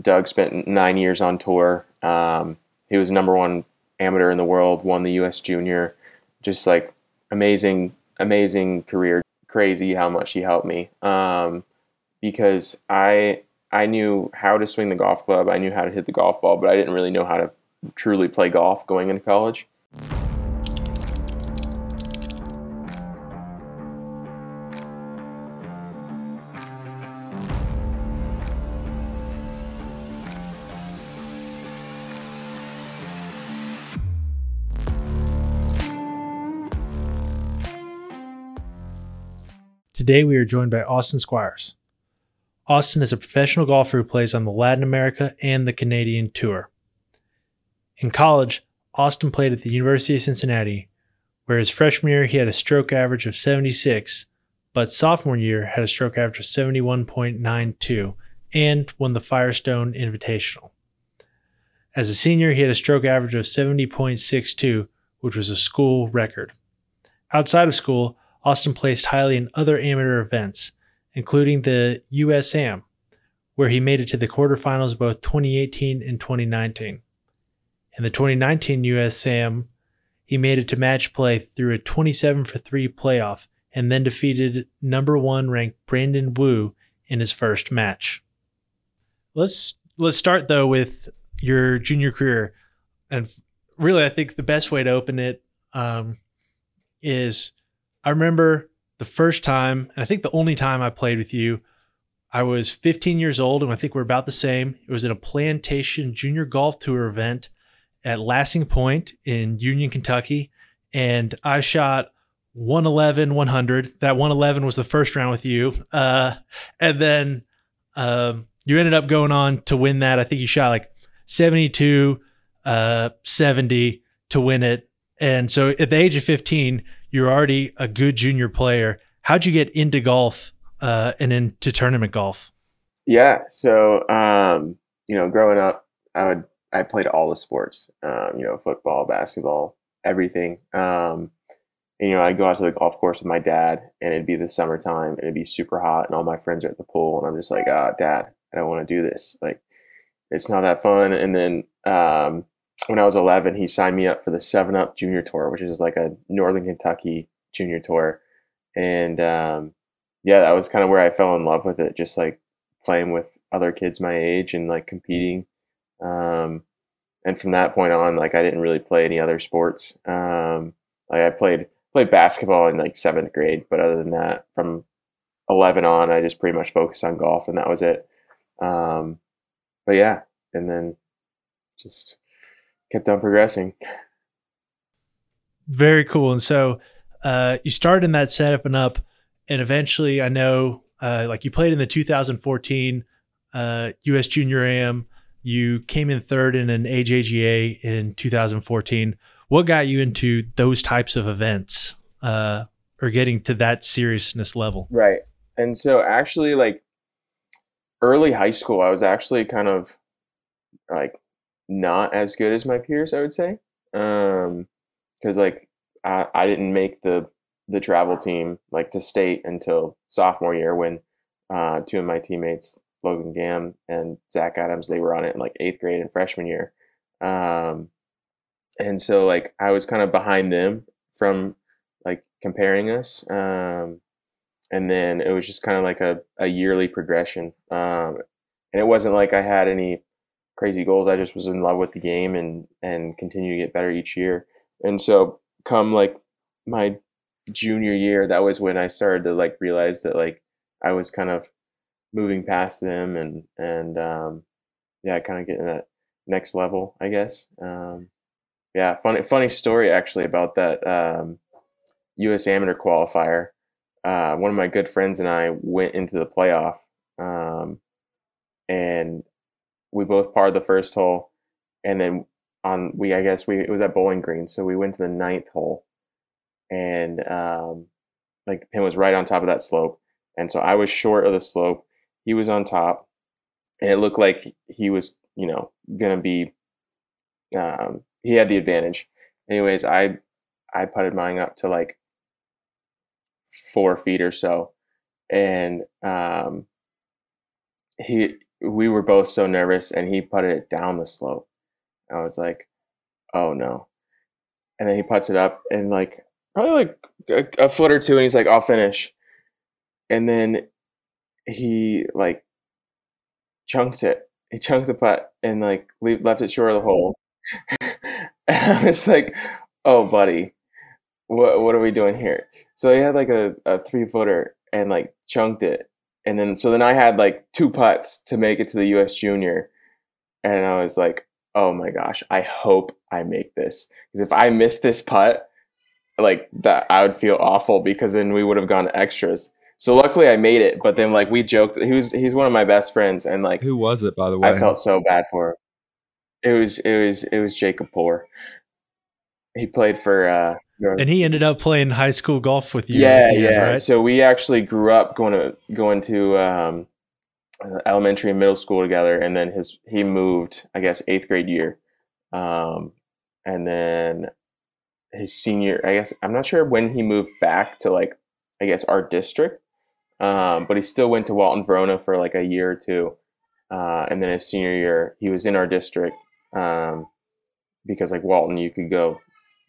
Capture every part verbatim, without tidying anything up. Doug spent nine years on tour. Um, he was number one amateur in the world, won the U S Junior. Just like amazing, amazing career. Crazy how much he helped me um, because I I knew how to swing the golf club. I knew how to hit the golf ball, but I didn't really know how to truly play golf going into college. Today we are joined by Austin Squires. Austin is a professional golfer who plays on the Latin America and the Canadian Tour. In college, Austin played at the University of Cincinnati, where his freshman year he had a stroke average of seventy-six, but sophomore year had a stroke average of seventy-one point nine two and won the Firestone Invitational. As a senior, he had a stroke average of seventy point six two, which was a school record. Outside of school, Austin placed highly in other amateur events, including the U S. Am, where he made it to the quarterfinals both twenty eighteen and twenty nineteen. In the twenty nineteen U S. Am, he made it to match play through a twenty-seven for three playoff and then defeated number one ranked Brandon Wu in his first match. Let's let's start though with your junior career, and really I think the best way to open it um, is. I remember the first time, and I think the only time I played with you, I was fifteen years old, and I think we're about the same. It was at a Plantation Junior Golf Tour event at Lassing Point in Union, Kentucky, and I shot one eleven one hundred. That one eleven was the first round with you, uh, and then um, you ended up going on to win that. I think you shot like seventy-two, uh, seventy to win it, and so at the age of fifteen, you're already a good junior player. How'd you get into golf uh, and into tournament golf? Yeah, so um, you know, growing up, I would I played all the sports. Um, you know, football, basketball, everything. Um, and you know, I'd go out to the golf course with my dad, and it'd be the summertime, and it'd be super hot, and all my friends are at the pool, and I'm just like, ah, oh, Dad, I don't want to do this. Like, it's not that fun. And then. Um, When I was eleven, he signed me up for the Seven Up Junior Tour, which is like a Northern Kentucky junior tour. And um, yeah, that was kind of where I fell in love with it, just like playing with other kids my age and like competing. Um, and from that point on, like I didn't really play any other sports. Um, like I played played basketball in like seventh grade, but other than that, from eleven on, I just pretty much focused on golf, and that was it. Um, but yeah, and then just kept on progressing. Very cool. And so uh, you started in that setup and up, and eventually I know uh, like you played in the two thousand fourteen uh, U S Junior Am. You came in third in an A J G A in two thousand fourteen. What got you into those types of events uh, or getting to that seriousness level? Right. And so actually like early high school, I was actually kind of like not as good as my peers, I would say, um because like I, I didn't make the the travel team like to state until sophomore year when uh two of my teammates, Logan Gam and Zach Adams, they were on it in like eighth grade and freshman year, um and so like I was kind of behind them from like comparing us, um and then it was just kind of like a, a yearly progression, um and it wasn't like I had any crazy goals. I just was in love with the game and and continue to get better each year. And so come like my junior year, that was when I started to like realize that like I was kind of moving past them and and um yeah, kind of getting that next level, I guess. Um yeah, funny funny story actually about that um U S amateur qualifier. Uh one of my good friends and I went into the playoff, um and we both parred the first hole, and then on we I guess we it was at Bowling Green, so we went to the ninth hole, and um, like the pin was right on top of that slope, and so I was short of the slope, he was on top, and it looked like he was you know gonna be um, he had the advantage. Anyways, I I putted mine up to like four feet or so, and um, he. we were both so nervous, and he putted it down the slope. I was like, oh no. And then he puts it up, and like probably like a, a foot or two, and he's like, I'll finish. And then he like chunks it. He chunks the putt and like left it short of the hole. And I was like, oh buddy, what what are we doing here? So he had like a, a three footer and like chunked it. And then, so then I had like two putts to make it to the U S Junior. And I was like, oh my gosh, I hope I make this. Because if I miss this putt, like that, I would feel awful, because then we would have gone to extras. So luckily I made it, but then like we joked, he was, he's one of my best friends. And like, who was it, by the way? I felt so bad for him. It was, it was, it was Jacob Poor. He played for, uh, and he ended up playing high school golf with you. Yeah, yeah. End, right? So we actually grew up going to going to um, elementary and middle school together, and then his he moved, I guess, eighth grade year, um, and then his senior. I guess I'm not sure when he moved back to like I guess our district, um, but he still went to Walton Verona for like a year or two, uh, and then his senior year he was in our district, um, because like Walton, you could go.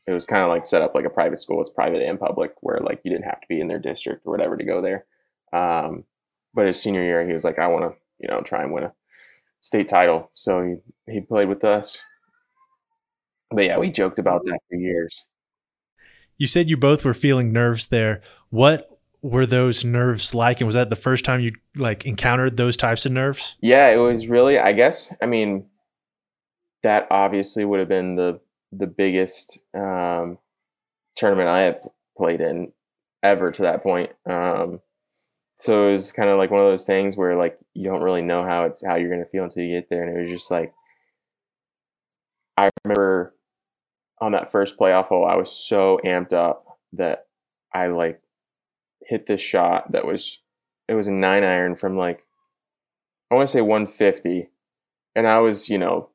It was kind of like set up like a private school. It's private and public, where like you didn't have to be in their district or whatever to go there. Um, but his senior year, he was like, I want to, you know, try and win a state title. So he, he played with us. But yeah, we joked about that for years. You said you both were feeling nerves there. What were those nerves like? And was that the first time you like encountered those types of nerves? Yeah, it was really, I guess, I mean, that obviously would have been the, the biggest um, tournament I had played in ever to that point. Um, so it was kind of like one of those things where like, you don't really know how it's, how you're going to feel until you get there. And it was just like, I remember on that first playoff hole, I was so amped up that I like hit this shot that was, it was a nine iron from like, I want to say one fifty. And I was, you know,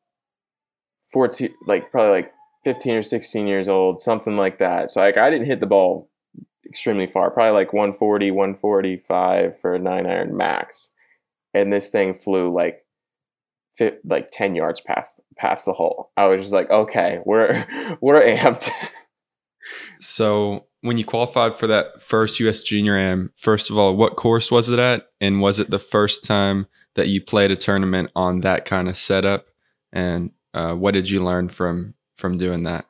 fourteen, like probably like, fifteen or sixteen years old, something like that. So like I didn't hit the ball extremely far, probably like one forty, one forty-five for a nine iron max. And this thing flew like fit, like ten yards past past the hole. I was just like, okay, we're we're amped. So when you qualified for that first U S Junior Am, first of all, what course was it at? And was it the first time that you played a tournament on that kind of setup? And uh, what did you learn from from doing that?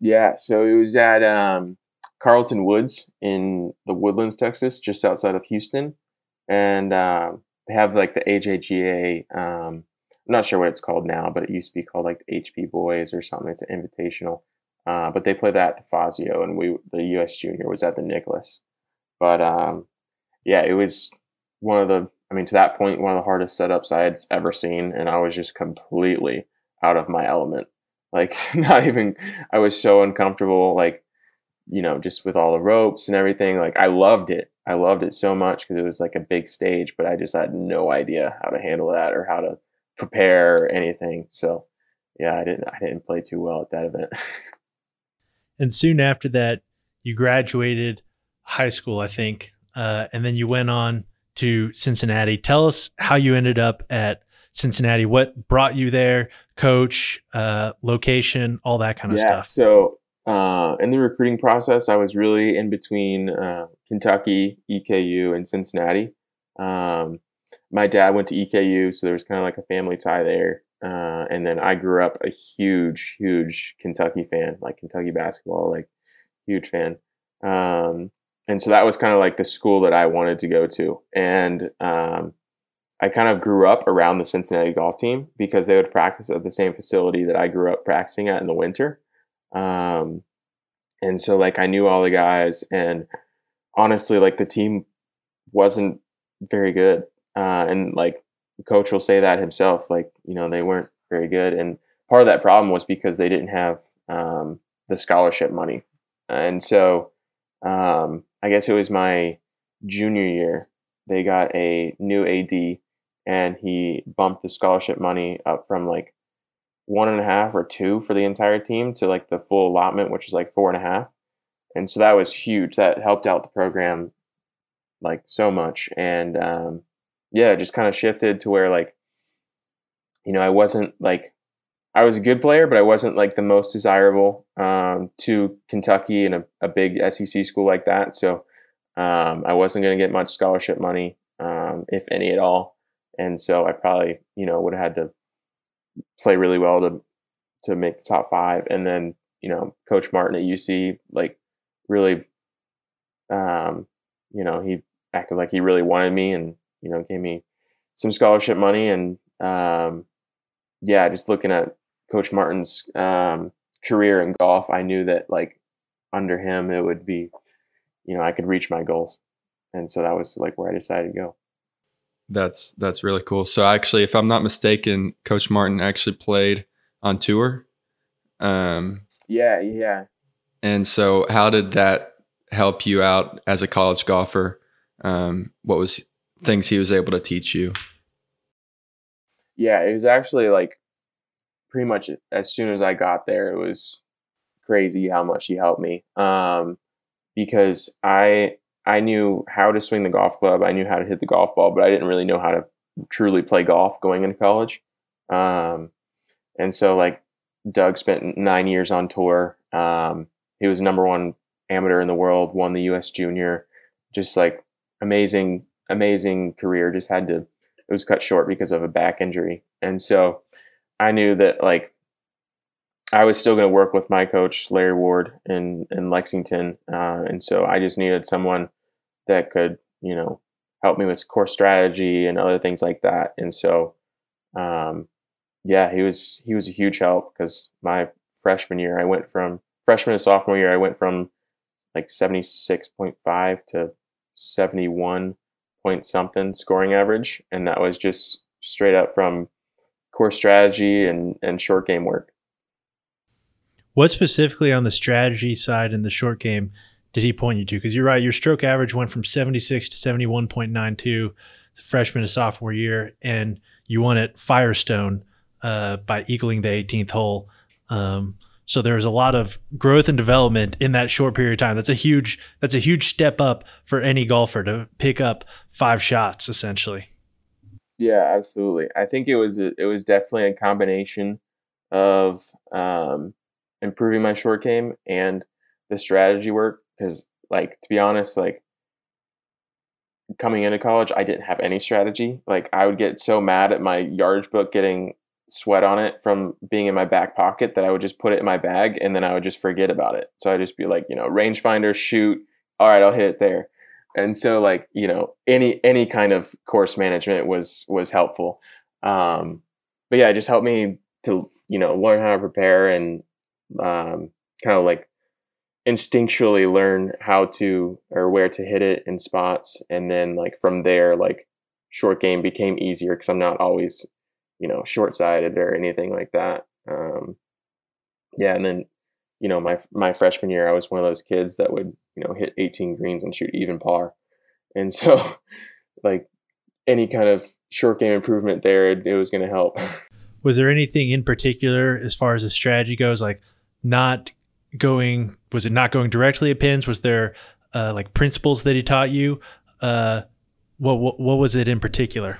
Yeah, so it was at um, Carlton Woods in the Woodlands, Texas, just outside of Houston. And uh, they have like the A J G A, um, I'm not sure what it's called now, but it used to be called like the H P Boys or something. It's an invitational. Uh, but they play that at the Fazio, and we the U S Junior was at the Nicholas. But um, yeah, it was one of the, I mean, to that point, one of the hardest setups I had ever seen. And I was just completely out of my element, like not even, I was so uncomfortable, like, you know, just with all the ropes and everything. Like I loved it. I loved it so much because it was like a big stage, but I just had no idea how to handle that or how to prepare or anything. So yeah, I didn't, I didn't play too well at that event. And soon after that, you graduated high school, I think. Uh, and then you went on to Cincinnati. Tell us how you ended up at Cincinnati. What brought you there? Coach, uh, location, all that kind of yeah, stuff. So uh, in the recruiting process, I was really in between uh, Kentucky, E K U, and Cincinnati. Um, my dad went to E K U, so there was kind of like a family tie there. Uh, and then I grew up a huge, huge Kentucky fan, like Kentucky basketball, like huge fan. Um, and so that was kind of like the school that I wanted to go to. And um, I kind of grew up around the Cincinnati golf team because they would practice at the same facility that I grew up practicing at in the winter. Um, and so like I knew all the guys, and honestly, like the team wasn't very good. Uh, and like the coach will say that himself, like, you know, they weren't very good. And part of that problem was because they didn't have um, the scholarship money. And so um, I guess it was my junior year, they got a new A D, and he bumped the scholarship money up from like one and a half or two for the entire team to like the full allotment, which was like four and a half. And so that was huge. That helped out the program like so much. And um, yeah, just kind of shifted to where, like, you know, I wasn't like, I was a good player, but I wasn't like the most desirable um, to Kentucky and a, a big S E C school like that. So um, I wasn't going to get much scholarship money, um, if any at all. And so I probably, you know, would have had to play really well to to make the top five. And then, you know, Coach Martin at U C, like, really, um, you know, he acted like he really wanted me and, you know, gave me some scholarship money. And um, yeah, just looking at Coach Martin's um, career in golf, I knew that, like, under him, it would be, you know, I could reach my goals. And so that was, like, where I decided to go. That's, that's really cool. So actually, if I'm not mistaken, Coach Martin actually played on tour. Um, yeah. Yeah. And so how did that help you out as a college golfer? Um, what was things he was able to teach you? Yeah, it was actually, like, pretty much as soon as I got there, it was crazy how much he helped me. Um, because I, I knew how to swing the golf club. I knew how to hit the golf ball, but I didn't really know how to truly play golf going into college. Um, and so, like, Doug spent nine years on tour. Um, he was number one amateur in the world, won the U S Junior, just, like, amazing, amazing career. Just had to, it was cut short because of a back injury. And so I knew that, like, I was still going to work with my coach, Larry Ward, in, in Lexington. Uh, and so I just needed someone that could, you know, help me with course strategy and other things like that. And so, um, yeah, he was, he was a huge help, because my freshman year, I went from freshman to sophomore year, I went from like seventy-six point five to seventy-one point something scoring average. And that was just straight up from course strategy and, and short game work. What specifically on the strategy side in the short game did he point you to? Because you're right, your stroke average went from seventy-six to seventy-one point nine two freshman to sophomore year, and you won at Firestone uh, by eagling the eighteenth hole. Um, so there was a lot of growth and development in that short period of time. That's a huge, that's a huge step up for any golfer to pick up five shots, essentially. Yeah, absolutely. I think it was a, it was definitely a combination of um, improving my short game and the strategy work. Because, like, to be honest, like, coming into college, I didn't have any strategy. Like, I would get so mad at my yardage book getting sweat on it from being in my back pocket that I would just put it in my bag and then I would just forget about it. So I'd just be like, you know, rangefinder, shoot. All right, I'll hit it there. And so, like, you know, any, any kind of course management was, was helpful. Um, but yeah, it just helped me to, you know, learn how to prepare and, um, kind of like instinctually learn how to, or where to hit it in spots. And then, like, from there, like, short game became easier because I'm not always, you know, short sided or anything like that. Um, yeah. And then, you know, my, my freshman year, I was one of those kids that would, you know, hit eighteen greens and shoot even par. And so, like, any kind of short game improvement there, it, it was going to help. Was there anything in particular as far as the strategy goes, like not going, was it not going directly at pins? Was there uh, like principles that he taught you? Uh, what, what what was it in particular?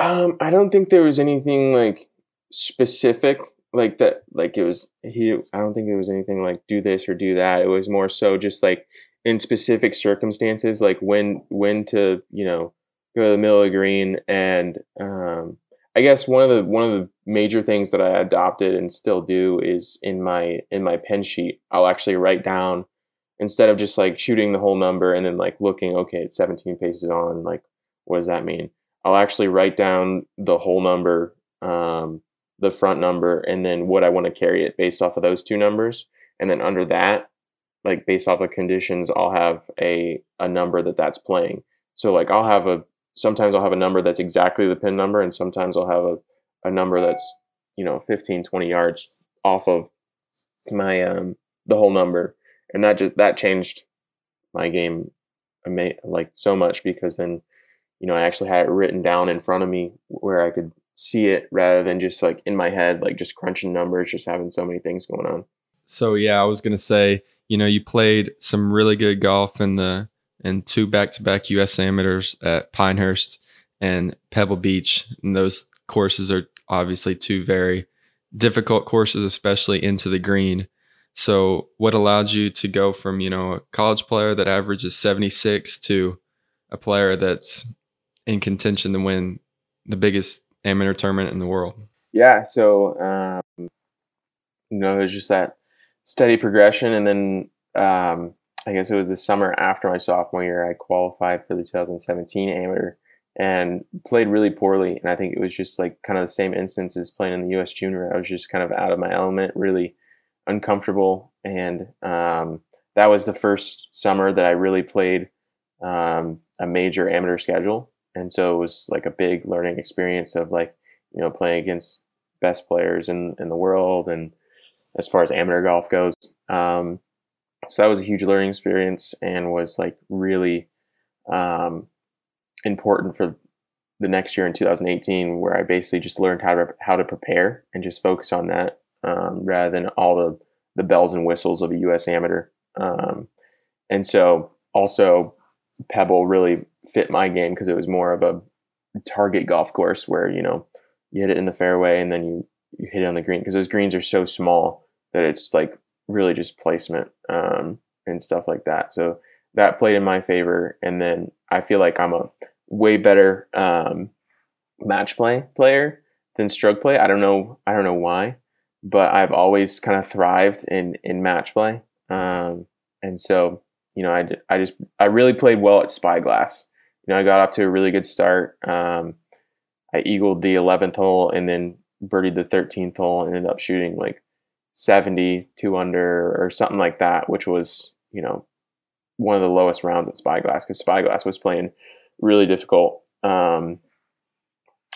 Um, I don't think there was anything like specific like that. Like it was, he, I don't think it was anything like do this or do that. It was more so just like in specific circumstances, like when, when to, you know, go to the middle of the green. And, um, I guess one of the one of the major things that I adopted and still do is in my in my pen sheet, I'll actually write down, instead of just like shooting the whole number and then like looking, okay, it's seventeen paces on, like what does that mean? I'll actually write down the whole number, um, the front number, and then what I want to carry it based off of those two numbers. And then under that, like based off of conditions, I'll have a a number that that's playing. So like I'll have a Sometimes I'll have a number that's exactly the pin number, and sometimes I'll have a, a number that's, you know, fifteen, twenty yards off of my um, the whole number. And that just that changed my game like so much, because then, you know, I actually had it written down in front of me where I could see it rather than just like in my head, like just crunching numbers, just having so many things going on. So, yeah, I was going to say, you know, you played some really good golf in the and two back-to-back U S amateurs at Pinehurst and Pebble Beach. And those courses are obviously two very difficult courses, especially into the green. So what allowed you to go from, you know, a college player that averages seventy-six to a player that's in contention to win the biggest amateur tournament in the world? Yeah. So, um, you know, there's just that steady progression. And then um, I guess it was the summer after my sophomore year, I qualified for the two thousand seventeen amateur and played really poorly. And I think it was just like kind of the same instance as playing in the U S Junior. I was just kind of out of my element, really uncomfortable. And um, that was the first summer that I really played um, a major amateur schedule. And so it was like a big learning experience of like, you know, playing against best players in, in the world and as far as amateur golf goes. Um, so that was a huge learning experience and was like really um, important for the next year in two thousand eighteen, where I basically just learned how to how to prepare and just focus on that um, rather than all the, the bells and whistles of a U S amateur. Um, and so also Pebble really fit my game because it was more of a target golf course where, you know, you hit it in the fairway and then you, you hit it on the green, because those greens are so small that it's like really just placement um, and stuff like that. So that played in my favor. And then I feel like I'm a way better um, match play player than stroke play. I don't know. I don't know why, but I've always kind of thrived in, in match play. Um, and so, you know, I, I just, I really played well at Spyglass. You know, I got off to a really good start. Um, I eagled the eleventh hole and then birdied the thirteenth hole and ended up shooting like seventy-two under or something like that, which was, you know, one of the lowest rounds at Spyglass because Spyglass was playing really difficult. Um,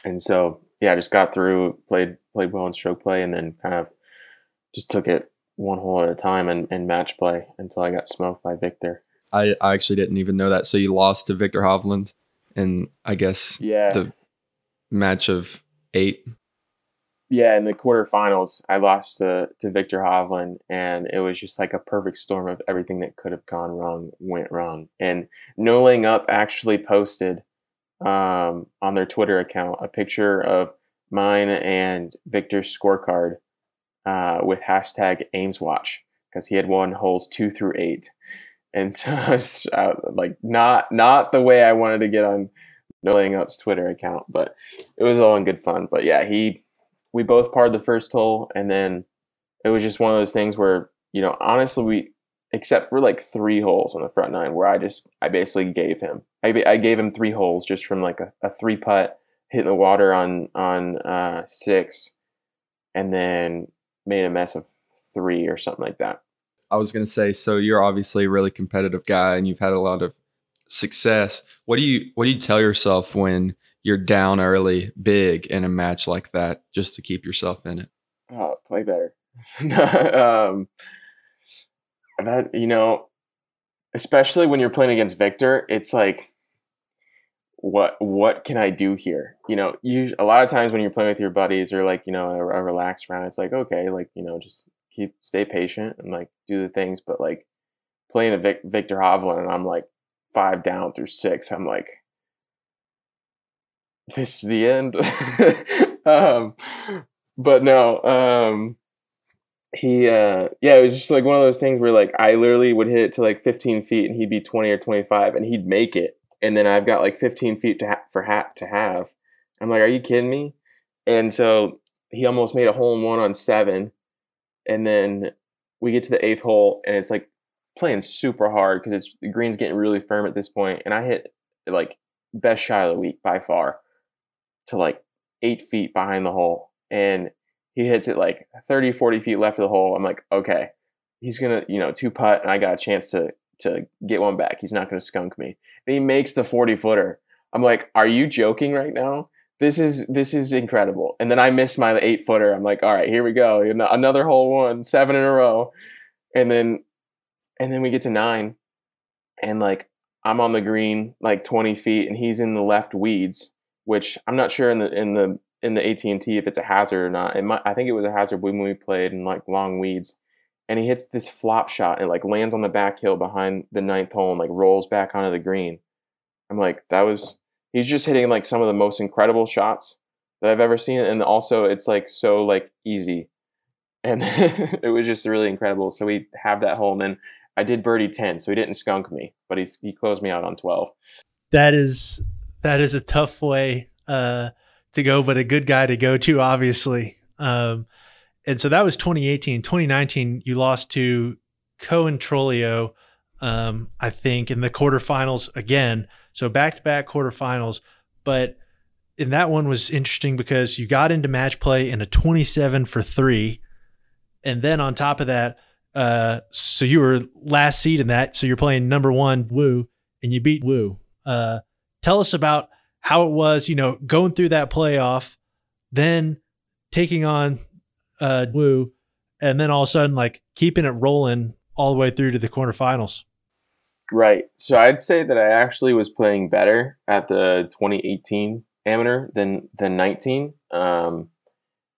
and so, yeah, I just got through, played played well in stroke play, and then kind of just took it one hole at a time and, and match play until I got smoked by Viktor. I, I actually didn't even know that. So you lost to Viktor Hovland in, I guess, yeah. the match of eight. Yeah, in the quarterfinals, I lost to, to Viktor Hovland, and it was just like a perfect storm of everything that could have gone wrong, went wrong. And No Laying Up actually posted um, on their Twitter account a picture of mine and Victor's scorecard uh, with hashtag AimsWatch, because he had won holes two through eight. And so I was uh, like, not not the way I wanted to get on No Laying Up's Twitter account, but it was all in good fun. But yeah, he we both parred the first hole, and then it was just one of those things where, you know, honestly, we except for like three holes on the front nine where I just I basically gave him I, I gave him three holes just from like a, a three putt hitting the water on on uh, six, and then made a mess of three or something like that. I was going to say, so you're obviously a really competitive guy and you've had a lot of success. What do you, what do you tell yourself when you're down early big in a match like that, just to keep yourself in it? Oh, play better. um, that, you know, especially when you're playing against Viktor, it's like, what, what can I do here? You know, you, a lot of times when you're playing with your buddies or like, you know, a, a relaxed round, it's like, okay, like, you know, just keep, stay patient and like do the things. But like playing a Vic, Viktor Hovland, and I'm like five down through six, I'm like, this is the end. um, but no, um, he, uh, yeah, it was just like one of those things where like, I literally would hit it to like fifteen feet and he'd be twenty or twenty-five and he'd make it. And then I've got like fifteen feet to ha- for ha- to have. I'm like, are you kidding me? And so he almost made a hole in one on seven. And then we get to the eighth hole, and it's like playing super hard because it's the green's getting really firm at this point. And I hit like best shot of the week by far to like eight feet behind the hole. And he hits it like thirty, forty feet left of the hole. I'm like, okay, he's going to, you know, two putt, and I got a chance to to get one back. He's not going to skunk me. And he makes the forty footer. I'm like, are you joking right now? This is this is incredible. And then I miss my eight footer. I'm like, all right, here we go. Another hole one, seven in a row. And then and then we get to nine. And like I'm on the green like twenty feet and he's in the left weeds, which I'm not sure in the in the in the A T and T if it's a hazard or not. It might, I think it was a hazard when we played in like long weeds. And he hits this flop shot and like lands on the back hill behind the ninth hole and like rolls back onto the green. I'm like, that was he's just hitting like some of the most incredible shots that I've ever seen. And also it's like, so like easy. And it was just really incredible. So we have that hole. And then I did birdie ten. So he didn't skunk me, but he's, he closed me out on twelve. That is, that is a tough way uh, to go, but a good guy to go to, obviously. Um, and so that was twenty eighteen, twenty nineteen, you lost to Cohen Trolio, um, I think, in the quarterfinals again. So back-to-back quarterfinals. But in that one was interesting because you got into match play in a twenty-seven for three. And then on top of that, uh, so you were last seed in that. So you're playing number one, Wu, and you beat Wu. Uh, tell us about how it was, you know, going through that playoff, then taking on uh, Wu, and then all of a sudden, like, keeping it rolling all the way through to the quarterfinals. Right. So I'd say that I actually was playing better at the twenty eighteen amateur than than nineteen. Um,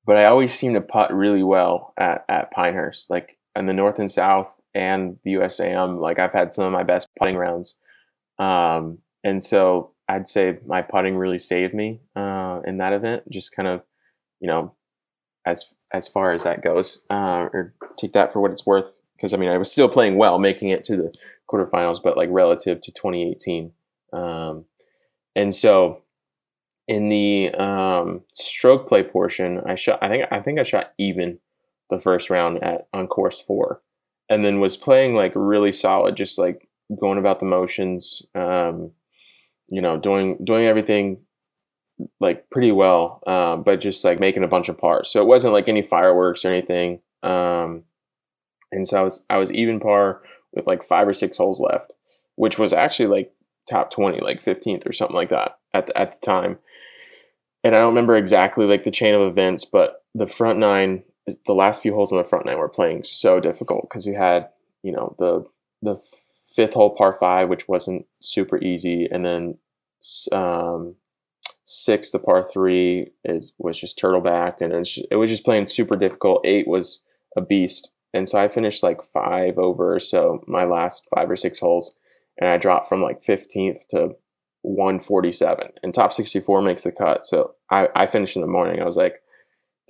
but I always seem to putt really well at, at Pinehurst, like in the North and South and the U S. Am. Like I've had some of my best putting rounds. Um, and so I'd say my putting really saved me uh, in that event, just kind of, you know, as as far as that goes, uh, or take that for what it's worth. Because, I mean, I was still playing well, making it to the quarterfinals, but like relative to twenty eighteen. Um, and so in the um, stroke play portion, I shot, I think, I think I shot even the first round at on course four, and then was playing like really solid, just like going about the motions, um, you know, doing, doing everything like pretty well, uh, but just like making a bunch of pars. So it wasn't like any fireworks or anything. Um, And so I was I was even par with like five or six holes left, which was actually like top twenty, like fifteenth or something like that at the, at the time. And I don't remember exactly like the chain of events, but the front nine, the last few holes on the front nine were playing so difficult because you had, you know, the the fifth hole par five, which wasn't super easy, and then um, six, the par three is was just turtle backed, and it was just, it was just playing super difficult. Eight was a beast. And so I finished like five over or so my last five or six holes, and I dropped from like fifteenth to one forty-seven, and top sixty-four makes the cut. So I, I finished in the morning. I was like,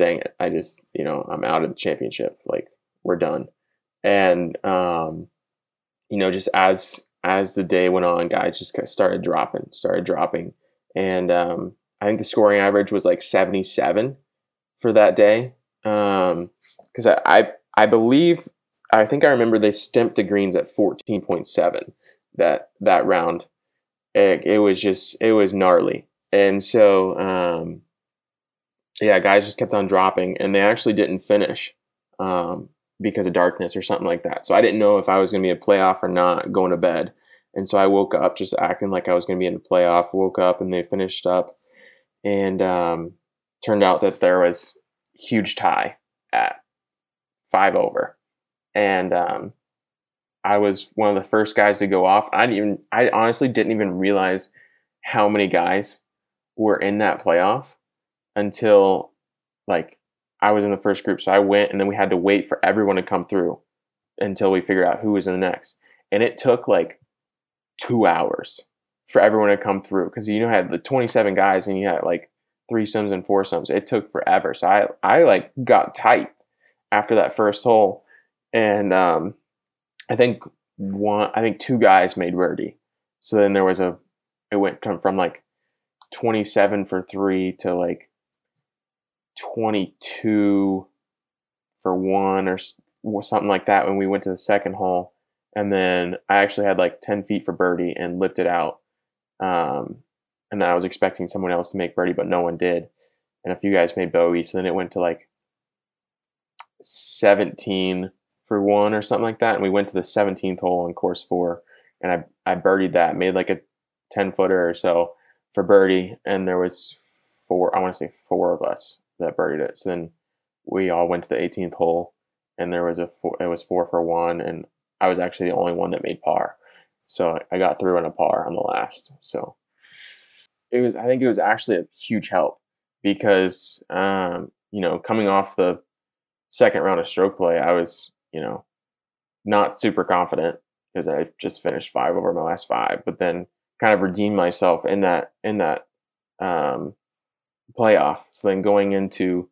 dang it. I just, you know, I'm out of the championship. Like we're done. And, um, you know, just as, as the day went on, guys just kind of started dropping, started dropping. And, um, I think the scoring average was like seventy-seven for that day. Um, cause I, I I believe, I think I remember they stimped the greens at fourteen point seven that, that round. It, it was just, it was gnarly. And so, um, yeah, guys just kept on dropping, and they actually didn't finish um, because of darkness or something like that. So I didn't know if I was going to be in a playoff or not going to bed. And so I woke up just acting like I was going to be in a playoff, woke up and they finished up, and um, turned out that there was huge tie at five over. And um, I was one of the first guys to go off. I didn't even, I honestly didn't even realize how many guys were in that playoff until like I was in the first group. So I went, and then we had to wait for everyone to come through until we figured out who was in the next. And it took like two hours for everyone to come through. Cause you know, I had the twenty-seven guys, and you had like threesomes and foursomes. It took forever. So I, I like got tight after that first hole, and um, I think one, I think two guys made birdie. So then there was a, it went from, from like twenty-seven for three to like twenty-two for one or something like that when we went to the second hole. And then I actually had like ten feet for birdie and lipped it out. Um, and then I was expecting someone else to make birdie, but no one did. And a few guys made bogey. So then it went to like seventeen for one or something like that, and we went to the seventeenth hole on course four, and I I birdied that, made like a ten footer or so for birdie, and there was four, I want to say four of us that birdied it. So then we all went to the eighteenth hole, and there was a four, it was four for one, and I was actually the only one that made par, so I got through on a par on the last. So it was, I think it was actually a huge help because um, you know, coming off the second round of stroke play, I was, you know, not super confident because I just finished five over my last five. But then kind of redeem myself in that in that um, playoff. So then going into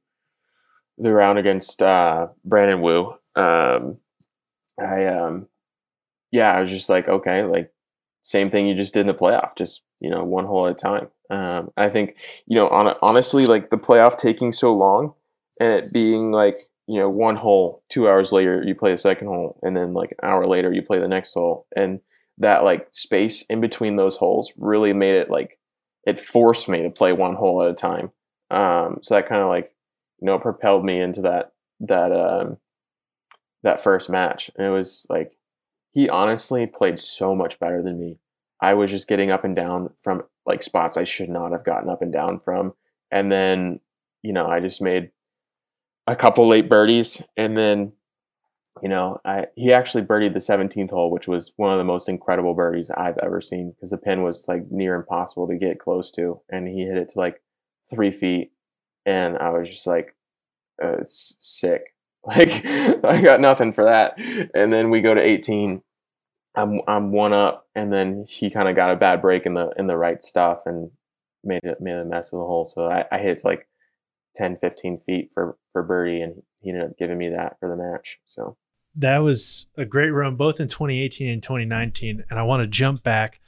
the round against uh, Brandon Wu, um, I um, yeah, I was just like, okay, like same thing you just did in the playoff, just you know, one hole at a time. Um, I think you know, on, honestly, like the playoff taking so long and it being like, you know, one hole, two hours later, you play the second hole, and then like an hour later, you play the next hole. And that like space in between those holes really made it like, it forced me to play one hole at a time. Um, so that kind of like, you know, propelled me into that, that, um, that first match. And it was like, he honestly played so much better than me. I was just getting up and down from like spots I should not have gotten up and down from. And then, you know, I just made a couple late birdies, and then, you know, I he actually birdied the seventeenth hole, which was one of the most incredible birdies I've ever seen, because the pin was like near impossible to get close to, and he hit it to like three feet, and I was just like, uh, it's sick. Like I got nothing for that. And then we go to eighteen. I'm I'm one up, and then he kind of got a bad break in the in the right stuff and made it made a mess of the hole. So I, I hit it to like ten, fifteen feet for, for birdie, and he ended up giving me that for the match. So that was a great run, both in twenty eighteen and twenty nineteen. And I want to jump back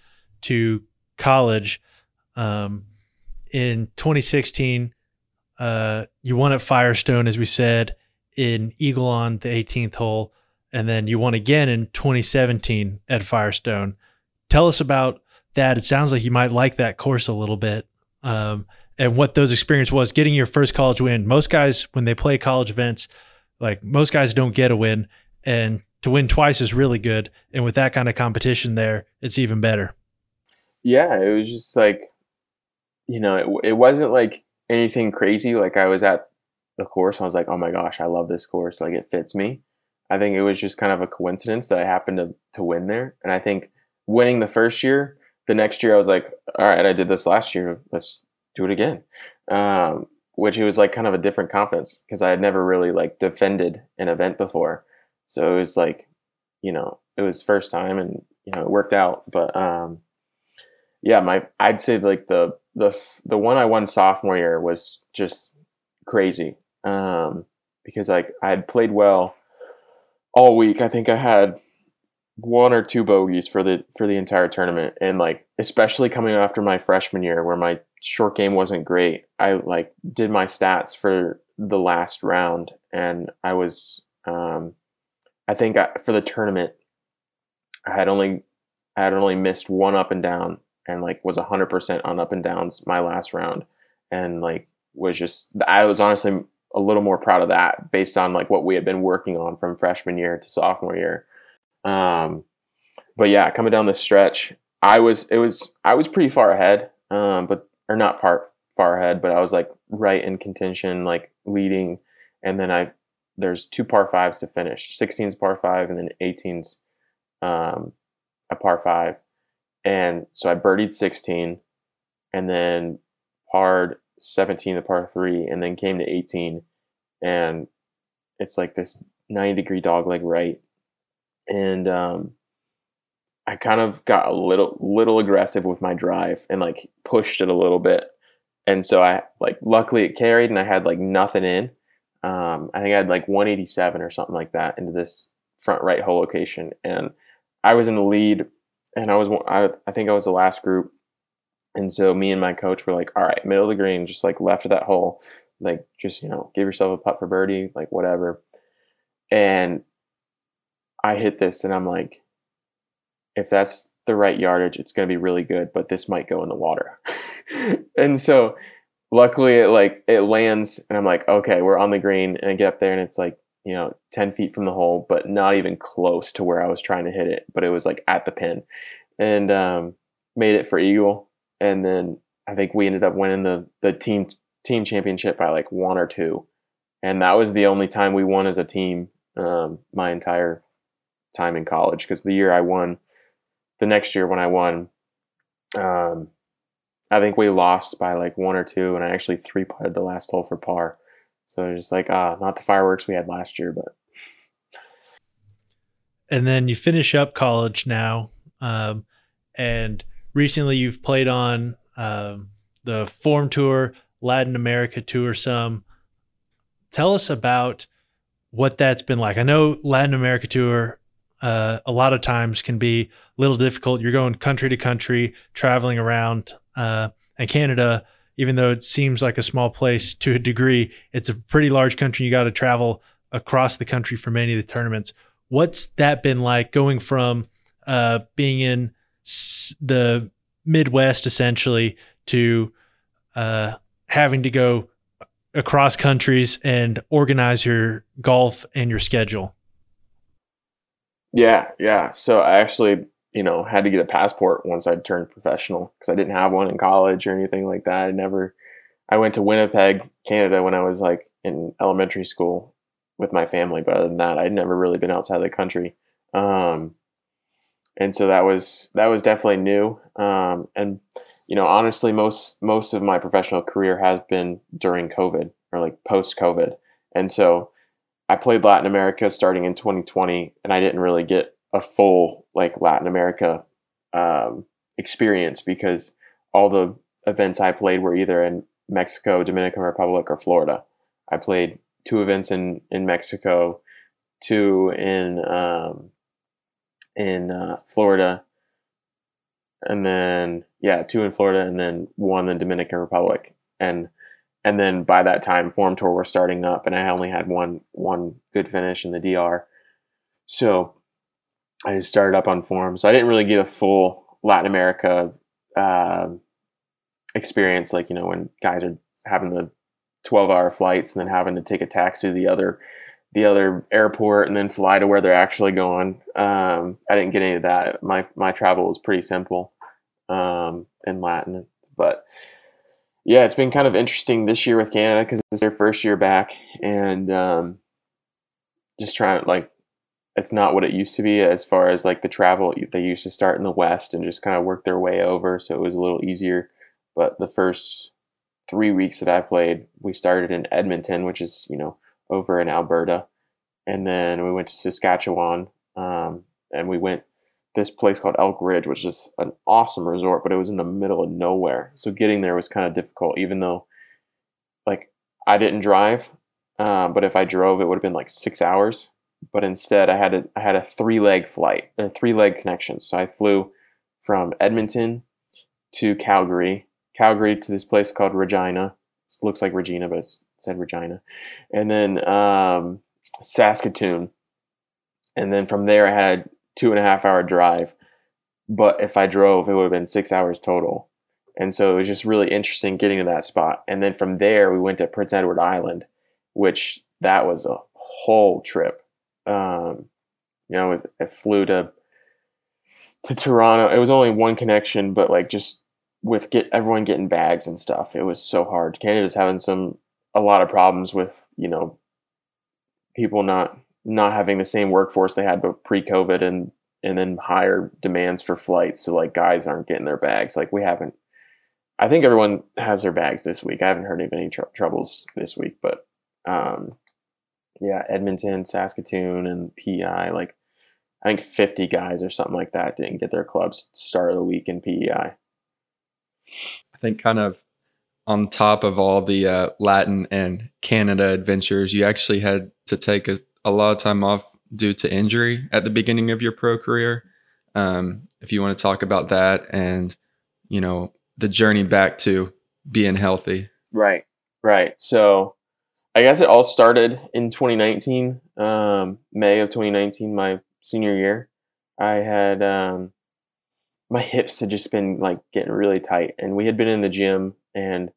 to college. Um, in twenty sixteen, uh, you won at Firestone, as we said, in Eagle on the eighteenth hole, and then you won again in twenty seventeen at Firestone. Tell us about that. It sounds like you might like that course a little bit. Um, and what those experience was getting your first college win. Most guys, when they play college events, like most guys don't get a win, and to win twice is really good. And with that kind of competition there, it's even better. Yeah. It was just like, you know, it, it wasn't like anything crazy. Like I was at the course, I was like, oh my gosh, I love this course. Like it fits me. I think it was just kind of a coincidence that I happened to, to win there. And I think winning the first year, the next year I was like, all right, I did this last year. Let's do it again, um, which it was like kind of a different confidence, because I had never really like defended an event before. So it was like, you know, it was first time, and you know, it worked out. But um, yeah, my I'd say like the the the one I won sophomore year was just crazy, um, because like I had played well all week. I think I had one or two bogeys for the for the entire tournament, and like especially coming after my freshman year where my short game wasn't great, I like did my stats for the last round, and I was um I think I, for the tournament I had only I had only missed one up and down, and like was one hundred percent on up and downs my last round, and like was just I was honestly a little more proud of that based on like what we had been working on from freshman year to sophomore year. Um, but yeah, coming down the stretch, I was, it was, I was pretty far ahead, um, but, or not part far ahead, but I was like right in contention, like leading. And then I, there's two par fives to finish. sixteen's par five, and then eighteen's, um, a par five. And so I birdied sixteen, and then parred seventeen, the par three, and then came to eighteen. And it's like this ninety degree dog leg right. And um, I kind of got a little little aggressive with my drive and like pushed it a little bit. And so I like luckily it carried, and I had like nothing in. Um, I think I had like one eighty-seven or something like that into this front right hole location. And I was in the lead, and I was I, I think I was the last group. And so me and my coach were like, all right, middle of the green, just like left of that hole, like just, you know, give yourself a putt for birdie, like whatever. And I hit this, and I'm like, if that's the right yardage, it's going to be really good, but this might go in the water. And so luckily it like, it lands, and I'm like, okay, we're on the green. And I get up there, and it's like, you know, ten feet from the hole, but not even close to where I was trying to hit it, but it was like at the pin, and um, made it for eagle. And then I think we ended up winning the, the team, team championship by like one or two. And that was the only time we won as a team, um, my entire time in college, because the year I won, the next year when I won, um, I think we lost by like one or two, and I actually three putted the last hole for par. So it was just like, ah, not the fireworks we had last year, but. And then you finish up college now, um, and recently you've played on uh, the Forme Tour, Latin America Tour some. Tell us about what that's been like. I know Latin America Tour uh, a lot of times can be a little difficult. You're going country to country, traveling around, uh, and Canada, even though it seems like a small place to a degree, it's a pretty large country. You got to travel across the country for many of the tournaments. What's that been like going from uh, being in s- the Midwest essentially to uh, having to go across countries and organize your golf and your schedule? Yeah, yeah. So I actually, you know, had to get a passport once I turned professional because I didn't have one in college or anything like that. I never, I went to Winnipeg, Canada when I was like in elementary school with my family. But other than that, I'd never really been outside the country. Um, and so that was, that was definitely new. Um, and, you know, honestly, most, most of my professional career has been during COVID or like post COVID. And so I played Latin America starting in twenty twenty, and I didn't really get a full like Latin America um, experience because all the events I played were either in Mexico, Dominican Republic, or Florida. I played two events in, in Mexico, two in, um, in uh, Florida, and then, yeah, two in Florida, and then one in Dominican Republic. And and then by that time, Forme Tour were starting up, and I only had one one good finish in the D R. So I just started up on Forme. So I didn't really get a full Latin America uh, experience, like, you know, when guys are having the twelve-hour flights and then having to take a taxi to the other the other airport and then fly to where they're actually going. Um, I didn't get any of that. My my travel was pretty simple um, in Latin. But, yeah, it's been kind of interesting this year with Canada because it's their first year back, and um, just trying to, like, it's not what it used to be as far as like the travel. They used to start in the West and just kind of work their way over, so it was a little easier. But the first three weeks that I played, we started in Edmonton, which is, you know, over in Alberta, and then we went to Saskatchewan, um, and we went this place called Elk Ridge, which is an awesome resort, but it was in the middle of nowhere, so getting there was kind of difficult, even though like I didn't drive, uh, but if I drove, it would have been like six hours. But instead, I had a I had a three leg flight, a three leg connection. So I flew from Edmonton to Calgary, Calgary to this place called Regina. It looks like Regina, but it's, it said Regina, and then um, Saskatoon, and then from there I had a two and a half hour drive. But if I drove, it would have been six hours total. And so it was just really interesting getting to that spot. And then from there, we went to Prince Edward Island, which that was a whole trip. Um, you know, it, it flew to, to Toronto. It was only one connection, but like just with get everyone getting bags and stuff, it was so hard. Canada's having some, a lot of problems with, you know, people not, not having the same workforce they had, but pre-COVID, and, and then higher demands for flights. So like guys aren't getting their bags. Like we haven't, I think everyone has their bags this week. I haven't heard of any tr- troubles this week, but, um, yeah, Edmonton, Saskatoon, and P E I, like I think fifty guys or something like that didn't get their clubs start of the week in P E I. I think kind of on top of all the uh, Latin and Canada adventures, you actually had to take a, a lot of time off due to injury at the beginning of your pro career. Um, if you want to talk about that and, you know, the journey back to being healthy. Right, right. So I guess it all started in twenty nineteen, um, May of twenty nineteen, my senior year. I had, um, my hips had just been like getting really tight, and we had been in the gym and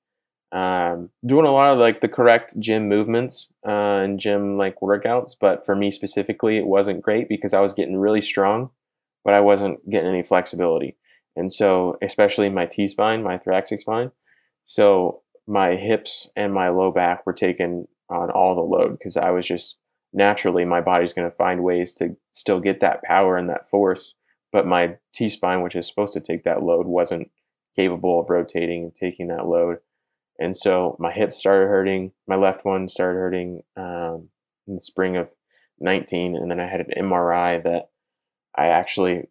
um, doing a lot of like the correct gym movements uh, and gym like workouts. But for me specifically, it wasn't great because I was getting really strong, but I wasn't getting any flexibility. And so, especially my T-spine, my thoracic spine. So my hips and my low back were taken on all the load because I was just naturally, my body's going to find ways to still get that power and that force. But my T-spine, which is supposed to take that load, wasn't capable of rotating and taking that load. And so my hips started hurting. My left one started hurting um, in the spring of nineteen. And then I had an M R I that I actually,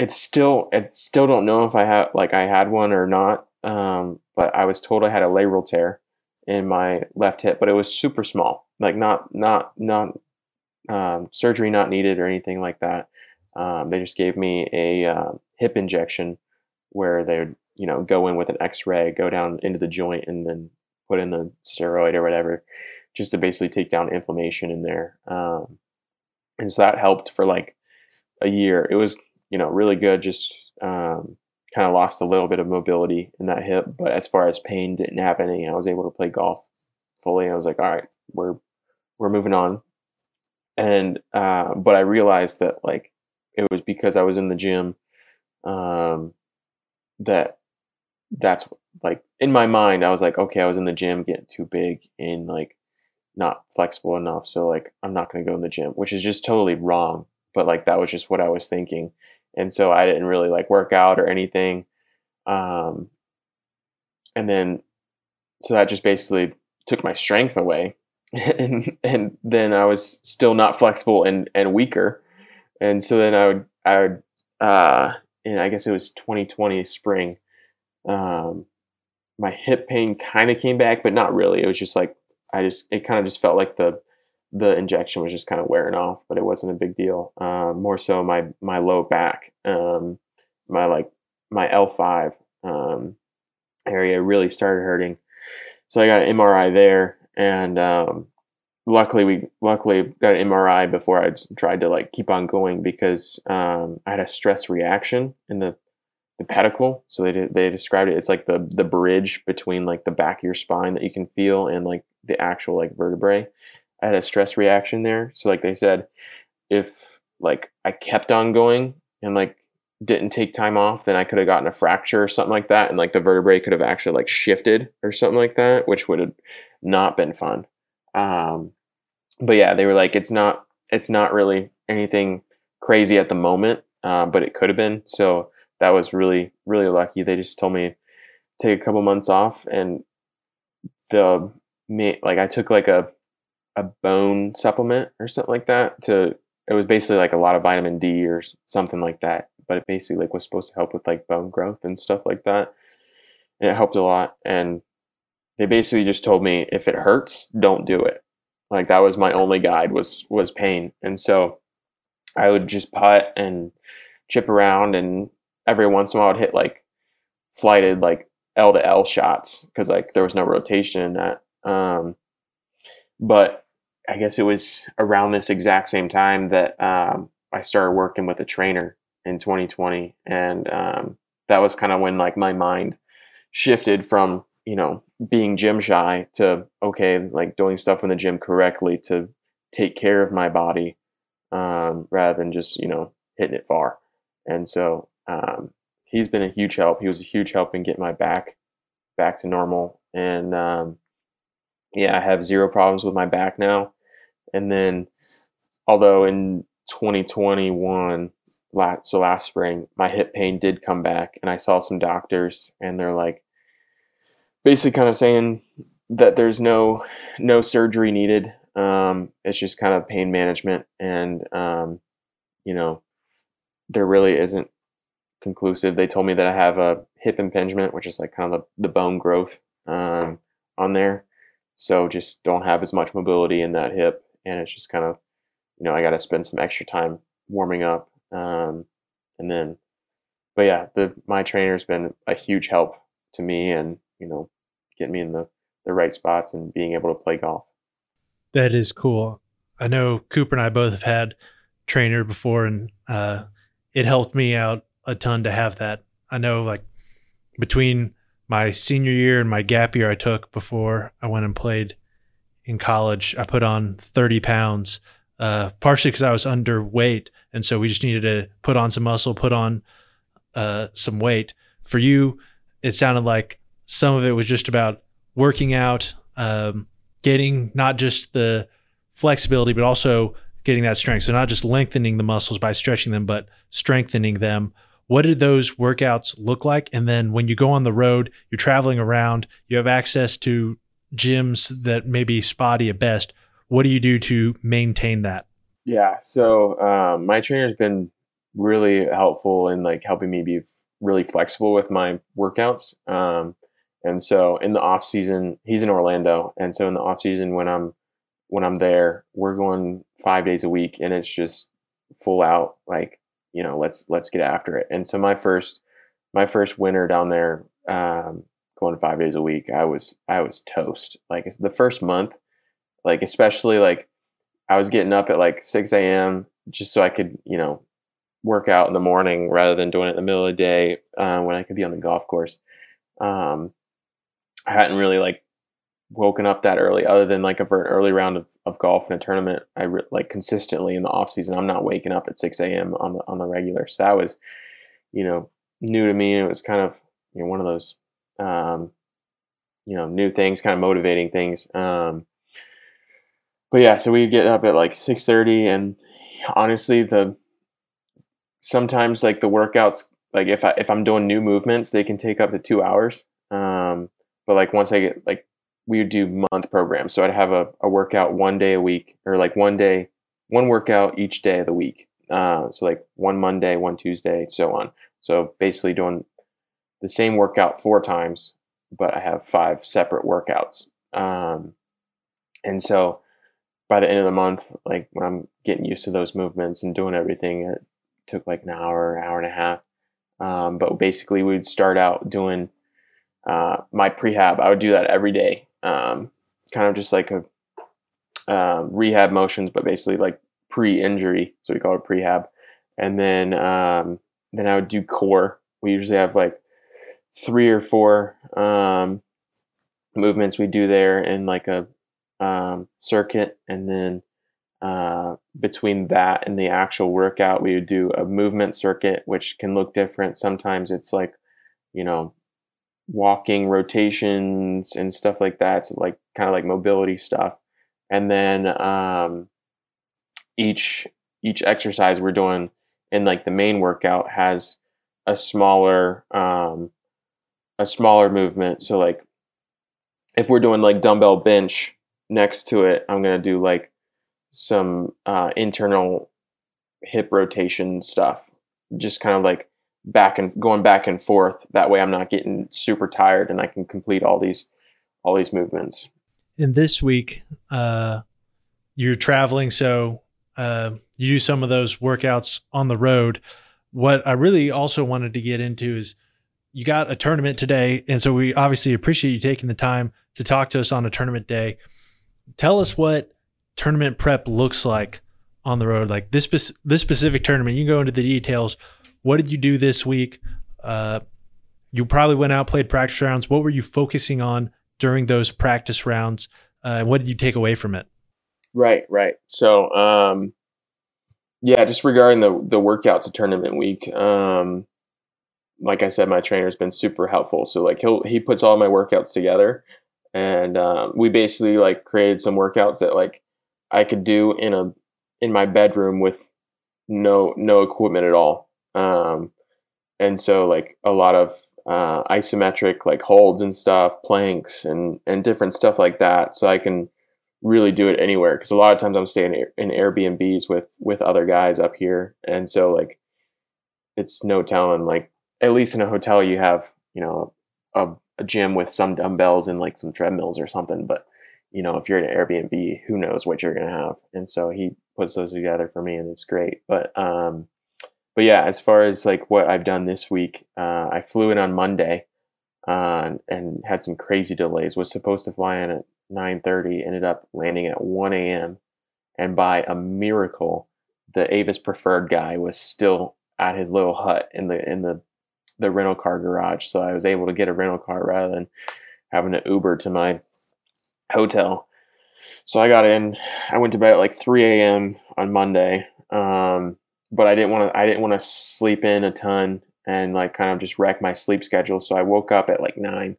it's still, I still don't know if I have, like I had one or not. Um, but I was told I had a labral tear in my left hip, but it was super small, like not, not, not, um, surgery not needed or anything like that. Um, they just gave me a, uh, hip injection where they would, you know, go in with an X-ray, go down into the joint and then put in the steroid or whatever, just to basically take down inflammation in there. Um, and so that helped for like a year. It was, you know, really good. Just, um, kind of lost a little bit of mobility in that hip, but as far as pain didn't have any. I was able to play golf fully. I was like, all right, we're, we're moving on. And, uh, but I realized that like, it was because I was in the gym, um, that that's like in my mind, I was like, okay, I was in the gym getting too big and like not flexible enough. So like, I'm not going to go in the gym, which is just totally wrong. But like, that was just what I was thinking. And so I didn't really like work out or anything. Um, and then, so that just basically took my strength away and, and then I was still not flexible and, and weaker. And so then I would, I would, uh, and I guess it was twenty twenty spring. Um, my hip pain kind of came back, but not really. It was just like, I just, it kind of just felt like the, the injection was just kind of wearing off, but it wasn't a big deal. Um, more so my, my low back, um, my, like my L five, um, area really started hurting. So I got an M R I there and, um, luckily we luckily got an M R I before I tried to like keep on going because, um, I had a stress reaction in the, the pedicle. So they did, they described it. It's like the, the bridge between like the back of your spine that you can feel and like the actual like vertebrae. I had a stress reaction there. So like they said, if like I kept on going and like didn't take time off, then I could have gotten a fracture or something like that. And like the vertebrae could have actually like shifted or something like that, which would have not been fun. Um, but yeah, they were like, it's not, it's not really anything crazy at the moment, uh, but it could have been. So that was really, really lucky. They just told me take a couple months off and the, me, like I took like a, a bone supplement or something like that to, it was basically like a lot of vitamin D or something like that, but it basically like was supposed to help with like bone growth and stuff like that. And it helped a lot. And they basically just told me if it hurts, don't do it. Like that was my only guide was, was pain. And so I would just putt and chip around and every once in a while I'd hit like flighted, like L to L shots. Cause like there was no rotation in that. Um, But I guess it was around this exact same time that um, I started working with a trainer in twenty twenty. And um, that was kind of when like my mind shifted from, you know, being gym shy to, okay, like doing stuff in the gym correctly to take care of my body um, rather than just, you know, hitting it far. And so um, he's been a huge help. He was a huge help in getting my back back to normal. And um yeah, I have zero problems with my back now. And then, although in twenty twenty-one, last, so last spring, my hip pain did come back and I saw some doctors and they're like, basically kind of saying that there's no, no surgery needed. Um, it's just kind of pain management. And, um, you know, there really isn't conclusive. They told me that I have a hip impingement, which is like kind of the, the bone growth, um, on there. So just don't have as much mobility in that hip. And it's just kind of, you know, I got to spend some extra time warming up. Um, and then, but yeah, the, my trainer has been a huge help to me and, you know, getting me in the, the right spots and being able to play golf. That is cool. I know Cooper and I both have had trainer before and, uh, it helped me out a ton to have that. I know like between my senior year and my gap year I took before I went and played in college, I put on thirty pounds, uh, partially because I was underweight. And so we just needed to put on some muscle, put on uh, some weight. For you, it sounded like some of it was just about working out, um, getting not just the flexibility, but also getting that strength. So not just lengthening the muscles by stretching them, but strengthening them. What did those workouts look like? And then when you go on the road, you're traveling around, you have access to gyms that may be spotty at best. What do you do to maintain that? Yeah. So um, my trainer's been really helpful in like helping me be f- really flexible with my workouts. Um, and so in the off season, he's in Orlando. And so in the off season, when I'm, when I'm there, we're going five days a week and it's just full out, like, you know, let's, let's get after it. And so my first, my first winter down there, um, going five days a week, I was, I was toast. Like the first month, like, especially like I was getting up at like six a.m. just so I could, you know, work out in the morning rather than doing it in the middle of the day, uh, when I could be on the golf course. Um, I hadn't really like woken up that early other than like a, for an early round of, of golf in a tournament. I re- like consistently in the off season, I'm not waking up at six a.m. on the, on the regular. So that was, you know, new to me. It was kind of, you know, one of those, um, you know, new things, kind of motivating things. Um, but yeah, so we get up at like six thirty, and honestly, the, sometimes like the workouts, like if I, if I'm doing new movements, they can take up to two hours. Um, but like once I get like, we would do month programs. So I'd have a, a workout one day a week, or like one day, one workout each day of the week. Uh, so like one Monday, one Tuesday, so on. So basically doing the same workout four times, but I have five separate workouts. Um, and so by the end of the month, like when I'm getting used to those movements and doing everything, it took like an hour, hour and a half. Um, but basically we'd start out doing uh, my prehab. I would do that every day. Um, kind of just like a uh, rehab motions, but basically like pre-injury. So we call it prehab. And then, um, then I would do core. We usually have like three or four um, movements we do there in like a um, circuit. And then uh, between that and the actual workout, we would do a movement circuit, which can look different. Sometimes it's like, you know, walking rotations and stuff like that. So like kind of like mobility stuff. And then um, each, each exercise we're doing in like the main workout has a smaller, um, a smaller movement. So like if we're doing like dumbbell bench, next to it, I'm going to do like some uh, internal hip rotation stuff, just kind of like back and going back and forth. That way I'm not getting super tired and I can complete all these, all these movements. And this week uh, you're traveling. So uh, you do some of those workouts on the road. What I really also wanted to get into is you got a tournament today. And so we obviously appreciate you taking the time to talk to us on a tournament day. Tell us what tournament prep looks like on the road. Like this, spe- this specific tournament, you can go into the details. What did you do this week? Uh, you probably went out, played practice rounds. What were you focusing on during those practice rounds? Uh, what did you take away from it? Right, right. So, um, yeah, just regarding the, the workouts of tournament week, um, like I said, my trainer has been super helpful. So like he'll, he puts all my workouts together. And um, we basically like created some workouts that like I could do in a in my bedroom with no no equipment at all. Um, and so like a lot of uh, isometric like holds and stuff, planks and and different stuff like that. So I can really do it anywhere, because a lot of times I'm staying in Airbnbs with with other guys up here, and so like it's no telling. Like at least in a hotel you have, you know, a a gym with some dumbbells and like some treadmills or something. But you know, if you're in an Airbnb, who knows what you're going to have. And so he puts those together for me and it's great. But, um, but yeah, as far as like what I've done this week, uh, I flew in on Monday, uh, and had some crazy delays. Was supposed to fly in at nine thirty, ended up landing at one a.m. and by a miracle, the Avis Preferred guy was still at his little hut in the, in the, the rental car garage. So I was able to get a rental car rather than having to Uber to my hotel. So I got in, I went to bed at like three a.m. on Monday. Um, but I didn't want to, I didn't want to sleep in a ton and like kind of just wreck my sleep schedule. So I woke up at like nine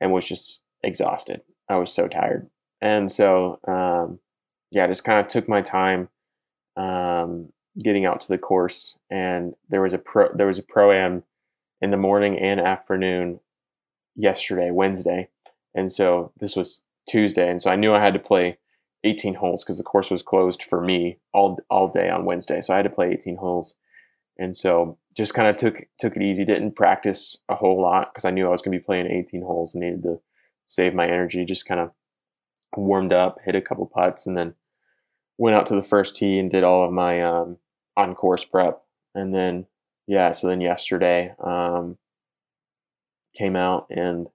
and was just exhausted. I was so tired. And so, um, yeah, just kind of took my time, um, getting out to the course. And there was a pro, there was a pro-am in the morning and afternoon yesterday, Wednesday. And so this was Tuesday. And so I knew I had to play eighteen holes because the course was closed for me all all day on Wednesday. So I had to play eighteen holes. And so just kind of took took it easy, didn't practice a whole lot because I knew I was going to be playing eighteen holes and needed to save my energy. Just kind of warmed up, hit a couple putts, and then went out to the first tee and did all of my um, on-course prep. And then, yeah, so then yesterday um, came out and,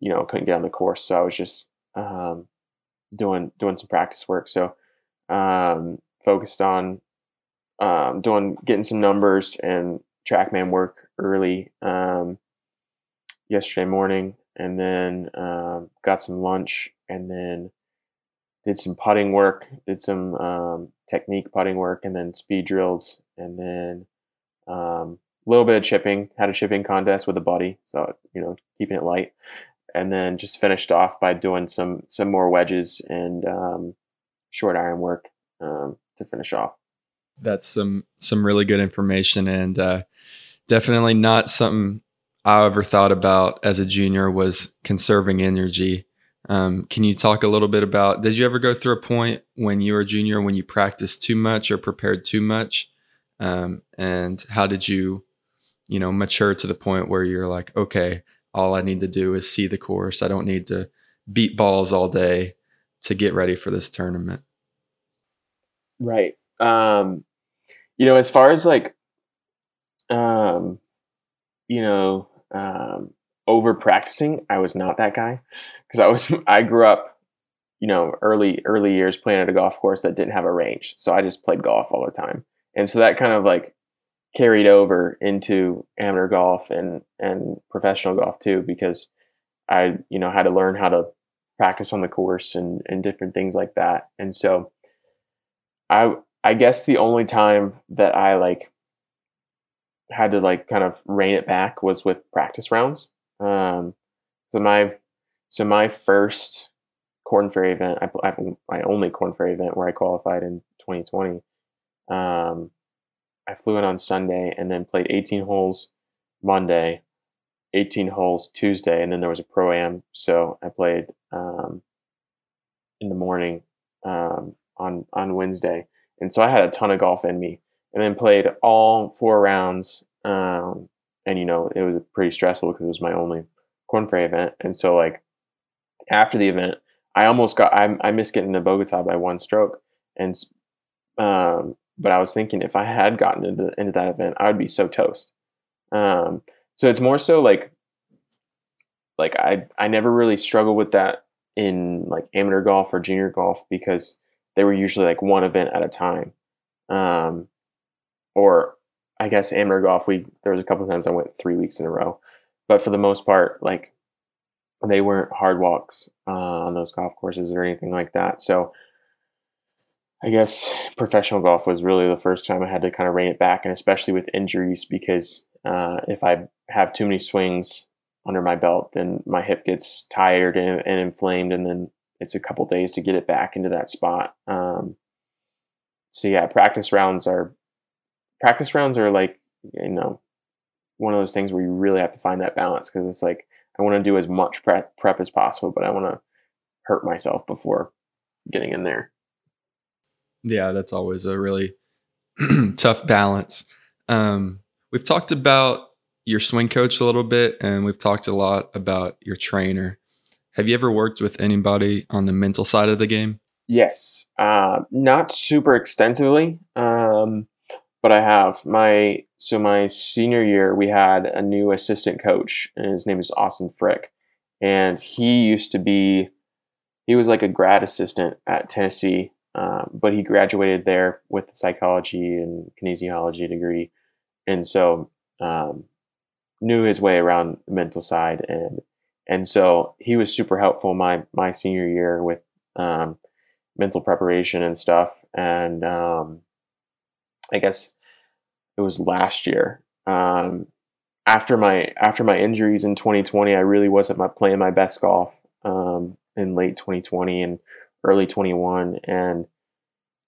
you know, couldn't get on the course. So I was just um, doing doing some practice work. So um, focused on um, doing getting some numbers and TrackMan work early um, yesterday morning. And then um, got some lunch and then did some putting work, did some um, technique putting work, and then speed drills, and then a um, little bit of chipping. Had a chipping contest with a buddy, so, you know, keeping it light. And then just finished off by doing some some more wedges and um, short iron work um, to finish off. That's some some really good information, and uh, definitely not something I ever thought about as a junior was conserving energy. Um, can you talk a little bit about, did you ever go through a point when you were a junior when you practiced too much or prepared too much? Um, and how did you, you know, mature to the point where you're like, okay, all I need to do is see the course. I don't need to beat balls all day to get ready for this tournament. Right. Um, you know, as far as like, um, you know, um, over practicing, I was not that guy. Because I was, I grew up, you know, early early years playing at a golf course that didn't have a range, so I just played golf all the time, and so that kind of like carried over into amateur golf and and professional golf too, because I, you know, had to learn how to practice on the course and and different things like that, and so I I guess the only time that I like had to like kind of rein it back was with practice rounds. Um, so my So my first Korn Ferry event, I, I, my only Korn Ferry event where I qualified in twenty twenty, um, I flew in on Sunday and then played eighteen holes Monday, eighteen holes Tuesday, and then there was a Pro-Am. So I played um, in the morning um, on, on Wednesday. And so I had a ton of golf in me and then played all four rounds. Um, and, you know, it was pretty stressful because it was my only Korn Ferry event. And so, like, after the event, I almost got, I, I missed getting to Bogota by one stroke. And, um, but I was thinking if I had gotten into, into that event, I would be so toast. Um, so it's more so like, like I, I never really struggled with that in like amateur golf or junior golf because they were usually like one event at a time. Um, or I guess amateur golf, we, there was a couple of times I went three weeks in a row, but for the most part, like, they weren't hard walks uh, on those golf courses or anything like that. So I guess professional golf was really the first time I had to kind of rein it back, and especially with injuries, because uh, if I have too many swings under my belt, then my hip gets tired and, and inflamed, and then it's a couple days to get it back into that spot. Um, so yeah, practice rounds are practice rounds are like, you know, one of those things where you really have to find that balance, because it's like, I want to do as much prep, prep as possible, but I want to hurt myself before getting in there. Yeah, that's always a really tough balance. Um, we've talked about your swing coach a little bit, and we've talked a lot about your trainer. Have you ever worked with anybody on the mental side of the game? Yes, uh, not super extensively, um, but I have. My So my senior year, we had a new assistant coach, and his name is Austin Frick. And he used to be, he was like a grad assistant at Tennessee, um, but he graduated there with a psychology and kinesiology degree. And so um, knew his way around the mental side. And and so he was super helpful my my senior year with um, mental preparation and stuff. And um, I guess it was last year. Um, after my after my injuries in twenty twenty, I really wasn't my, playing my best golf um, in late twenty twenty and early twenty-one, and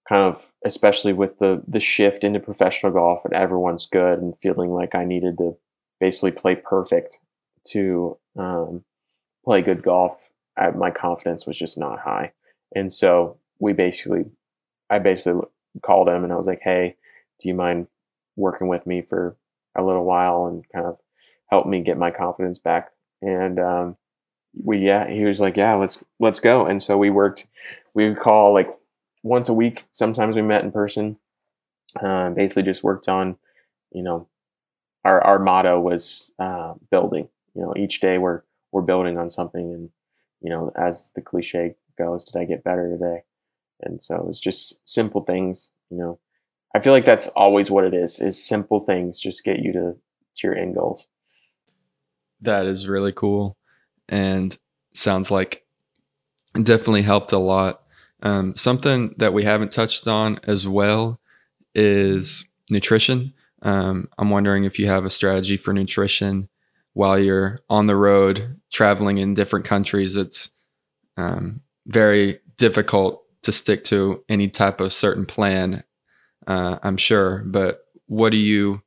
kind of especially with the the shift into professional golf and everyone's good and feeling like I needed to basically play perfect to um, play good golf. I, my confidence was just not high, and so we basically, I basically called him and I was like, "Hey, do you mind working with me for a little while and kind of helped me get my confidence back. And um, we, yeah, he was like, yeah, let's, let's go. And so we worked, we would call like once a week. Sometimes we met in person, uh, basically just worked on, you know, our, our motto was uh, building, you know, each day we're, we're building on something. And, you know, as the cliche goes, did I get better today? And so it was just simple things, you know, I feel like that's always what it is, is simple things just get you to, to your end goals. That is really cool. And sounds like it definitely helped a lot. Um, something that we haven't touched on as well is nutrition. Um, I'm wondering if you have a strategy for nutrition while you're on the road, traveling in different countries. It's um, very difficult to stick to any type of certain plan, uh, I'm sure. But what do you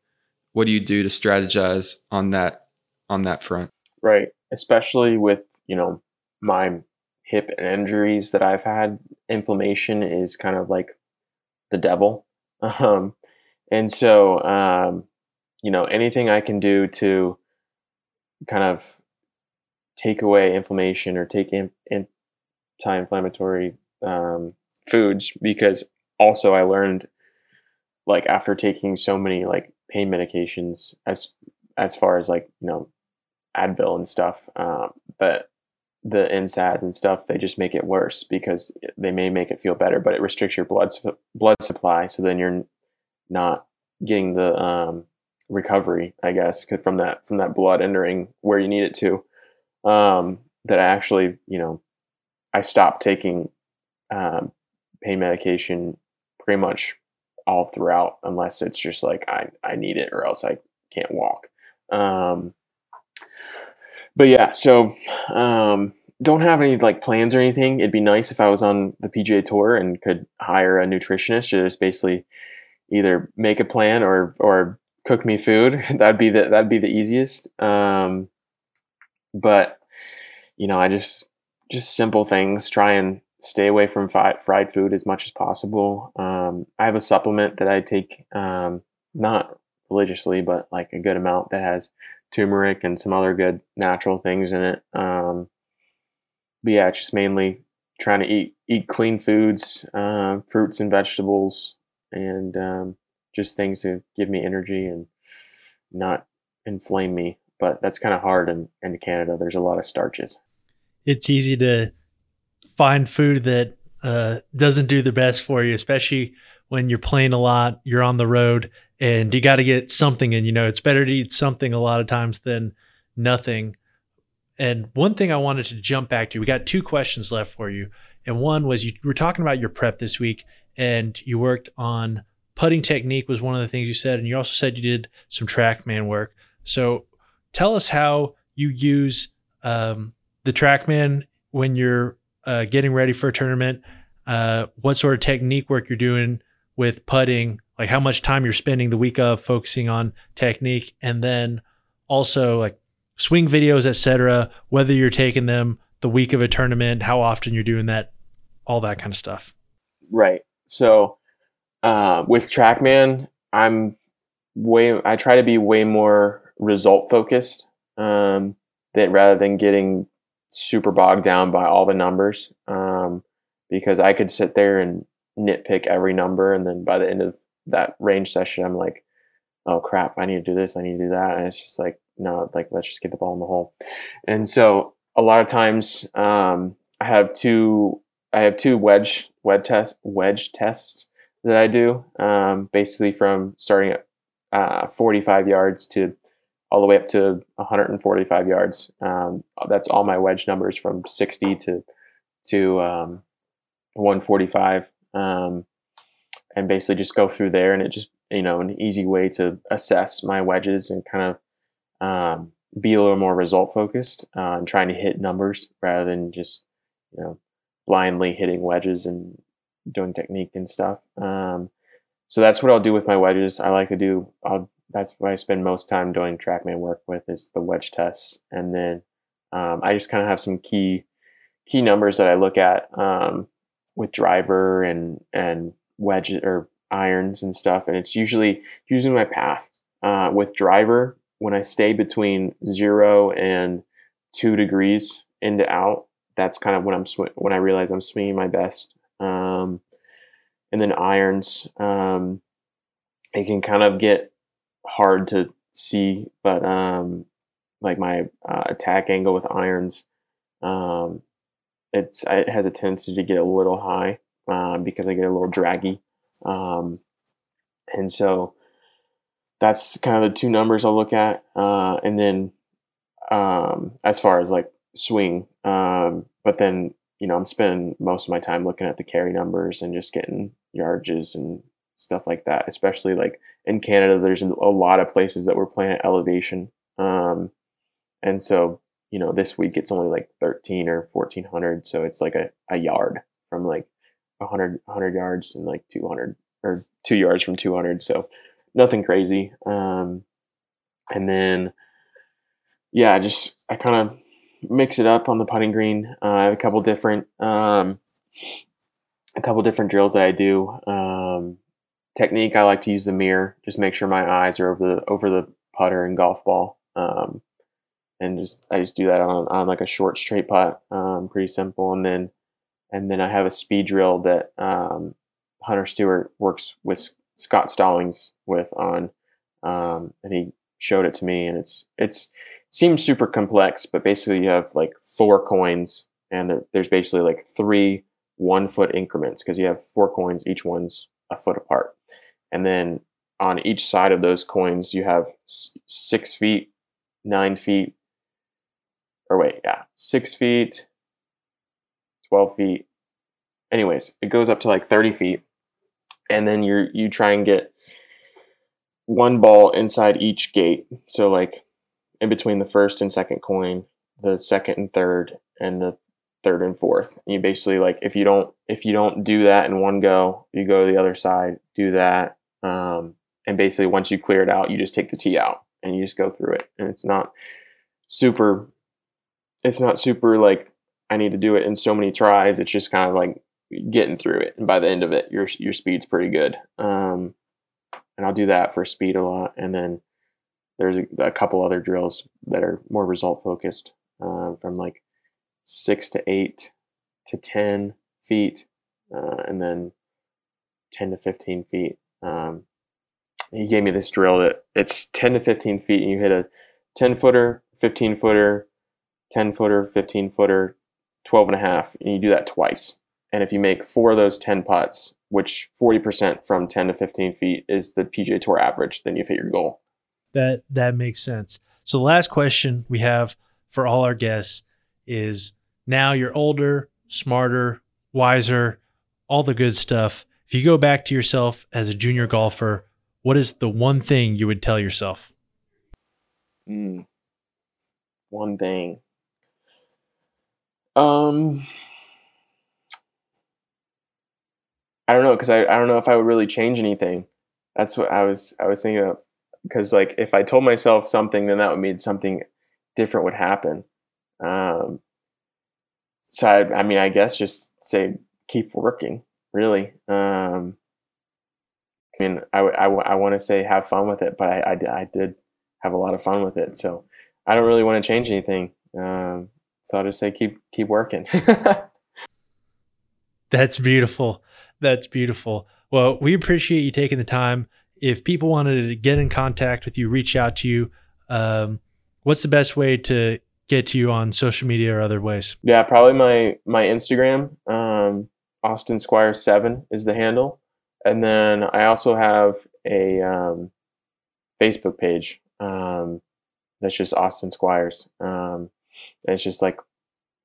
what do you do to strategize on that on that front? Right. Especially with, you know, my hip injuries that I've had, inflammation is kind of like the devil. Um, and so, um, you know, anything I can do to kind of take away inflammation or take in, in anti-inflammatory um, foods, because also I learned, like, after taking so many like pain medications as, as far as like, you know, Advil and stuff, um, but the N SAIDs and stuff, they just make it worse because they may make it feel better, but it restricts your blood su- blood supply. So then you're not getting the um, recovery, I guess, from that from that blood entering where you need it to. Um, that I actually, you know, I stopped taking um, pain medication pretty much all throughout, unless it's just like I I need it or else I can't walk. Um, But yeah, so um, don't have any like plans or anything. It'd be nice if I was on the P G A Tour and could hire a nutritionist to just basically either make a plan or or cook me food. That'd be the that'd be the easiest. Um, but you know, I just just simple things. Try and stay away from fi- fried food as much as possible. Um, I have a supplement that I take, um, not religiously, but like a good amount, that has turmeric and some other good natural things in it. Um, but yeah, just mainly trying to eat, eat clean foods, uh, fruits and vegetables, and um, just things to give me energy and not inflame me. But that's kind of hard in, in Canada. There's a lot of starches. It's easy to find food that uh, doesn't do the best for you, especially when you're playing a lot, you're on the road, and you got to get something in. You know, it's better to eat something a lot of times than nothing. And one thing I wanted to jump back to, we got two questions left for you. And one was, you were talking about your prep this week, and you worked on putting technique was one of the things you said. And you also said you did some TrackMan work. So tell us how you use um, the TrackMan when you're uh, getting ready for a tournament, uh, what sort of technique work you're doing with putting, like how much time you're spending the week of focusing on technique, and then also like swing videos, et cetera, whether you're taking them the week of a tournament, how often you're doing that, all that kind of stuff. Right. So uh, with TrackMan, I'm way, I try to be way more result focused, um, that rather than getting super bogged down by all the numbers, um, because I could sit there and nitpick every number, and then by the end of that range session I'm like, oh crap, I need to do this, I need to do that. And it's just like, no, like, let's just get the ball in the hole. And so a lot of times um I have two I have two wedge wedge test wedge tests that I do, um basically from starting at uh forty-five yards to all the way up to one forty-five yards. Um that's all my wedge numbers from sixty to to um one forty-five. Um, and basically just go through there, and it just, you know, an easy way to assess my wedges and kind of, um, be a little more result focused on uh, trying to hit numbers rather than just, you know, blindly hitting wedges and doing technique and stuff. Um, so that's what I'll do with my wedges. I like to do, I'll, that's what I spend most time doing TrackMan work with, is the wedge tests. And then, um, I just kind of have some key, key numbers that I look at, um, with driver and, and wedge or irons and stuff, and it's usually usually my path. Uh, with driver, when I stay between zero and two degrees in to out, that's kind of when I'm sw- when I realize I'm swinging my best. Um, and then irons, um, it can kind of get hard to see, but um, like my uh, attack angle with irons, um, it's it has a tendency to get a little high uh, because I get a little draggy. Um, and so that's kind of the two numbers I'll look at. Uh, and then, um, as far as like swing, um, but then, you know, I'm spending most of my time looking at the carry numbers and just getting yardages and stuff like that. Especially like in Canada, there's a lot of places that we're playing at elevation. Um, and so, you know, this week it's only like thirteen or fourteen hundred. So it's like a, a yard from like one hundred, one hundred yards and like two hundred or two yards from two hundred. So nothing crazy. Um, and then, yeah, I just, I kind of mix it up on the putting green. Uh, I have a couple different, um, a couple different drills that I do. Um, technique, I like to use the mirror, just make sure my eyes are over the, over the putter and golf ball. Um, and just, I just do that on, on like a short straight putt. Um, pretty simple. And then, And then I have a speed drill that um, Hunter Stewart works with Scott Stallings with on, um, and he showed it to me. And it's it's seems super complex, but basically you have like four coins, and there, there's basically like three one foot increments because you have four coins, each one's a foot apart. And then on each side of those coins, you have s- six feet, nine feet, or wait, yeah, six feet. twelve feet. Anyways, it goes up to like thirty feet. And then you you try and get one ball inside each gate. So like in between the first and second coin, the second and third, and the third and fourth. And you basically like if you don't if you don't do that in one go, you go to the other side, do that. Um, and basically once you clear it out, you just take the tee out and you just go through it. And it's not super it's not super like I need to do it in so many tries. It's just kind of like getting through it. And by the end of it, your, your speed's pretty good. Um, and I'll do that for speed a lot. And then there's a, a couple other drills that are more result focused, uh, from like six to eight to ten feet. Uh, and then ten to fifteen feet. Um, he gave me this drill that it's ten to fifteen feet and you hit a ten footer, fifteen footer, ten footer, fifteen footer, twelve and a half, and you do that twice. And if you make four of those ten putts, which forty percent from ten to fifteen feet is the P G A Tour average, then you've hit your goal. That that makes sense. So the last question we have for all our guests is, now you're older, smarter, wiser, all the good stuff. If you go back to yourself as a junior golfer, what is the one thing you would tell yourself? Mm. One thing. Um, I don't know. Cause I, I don't know if I would really change anything. That's what I was, I was thinking about. Cause like if I told myself something, then that would mean something different would happen. Um, so I, I mean, I guess just say, keep working, really. Um, I mean, I, I, I want to say have fun with it, but I, I, I did have a lot of fun with it. So I don't really want to change anything. Um, So I'll just say, keep, keep working. That's beautiful. That's beautiful. Well, we appreciate you taking the time. If people wanted to get in contact with you, reach out to you, um, what's the best way to get to you on social media or other ways? Yeah, probably my, my Instagram, um, Austin Squires seven is the handle. And then I also have a, um, Facebook page. Um, that's just Austin Squires. Um, And it's just like,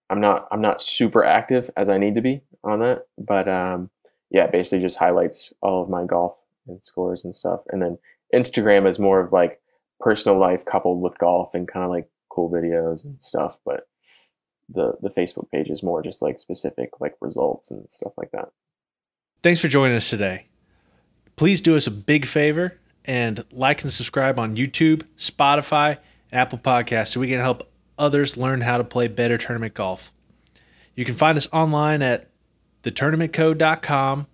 I'm not, I'm not super active as I need to be on that, but, um, yeah, basically just highlights all of my golf and scores and stuff. And then Instagram is more of like personal life coupled with golf and kind of like cool videos and stuff. But the, the Facebook page is more just like specific, like results and stuff like that. Thanks for joining us today. Please do us a big favor and like and subscribe on YouTube, Spotify, Apple Podcasts, so we can help others learn how to play better tournament golf. You can find us online at the tournament code dot com,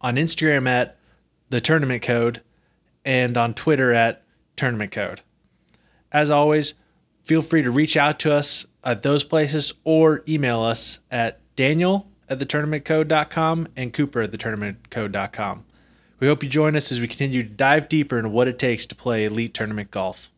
on Instagram at the tournament code, and on Twitter at tournament code. As always, feel free to reach out to us at those places or email us at daniel at the tournament code dot com and cooper at the tournament code dot com. We hope you join us as we continue to dive deeper into what it takes to play elite tournament golf.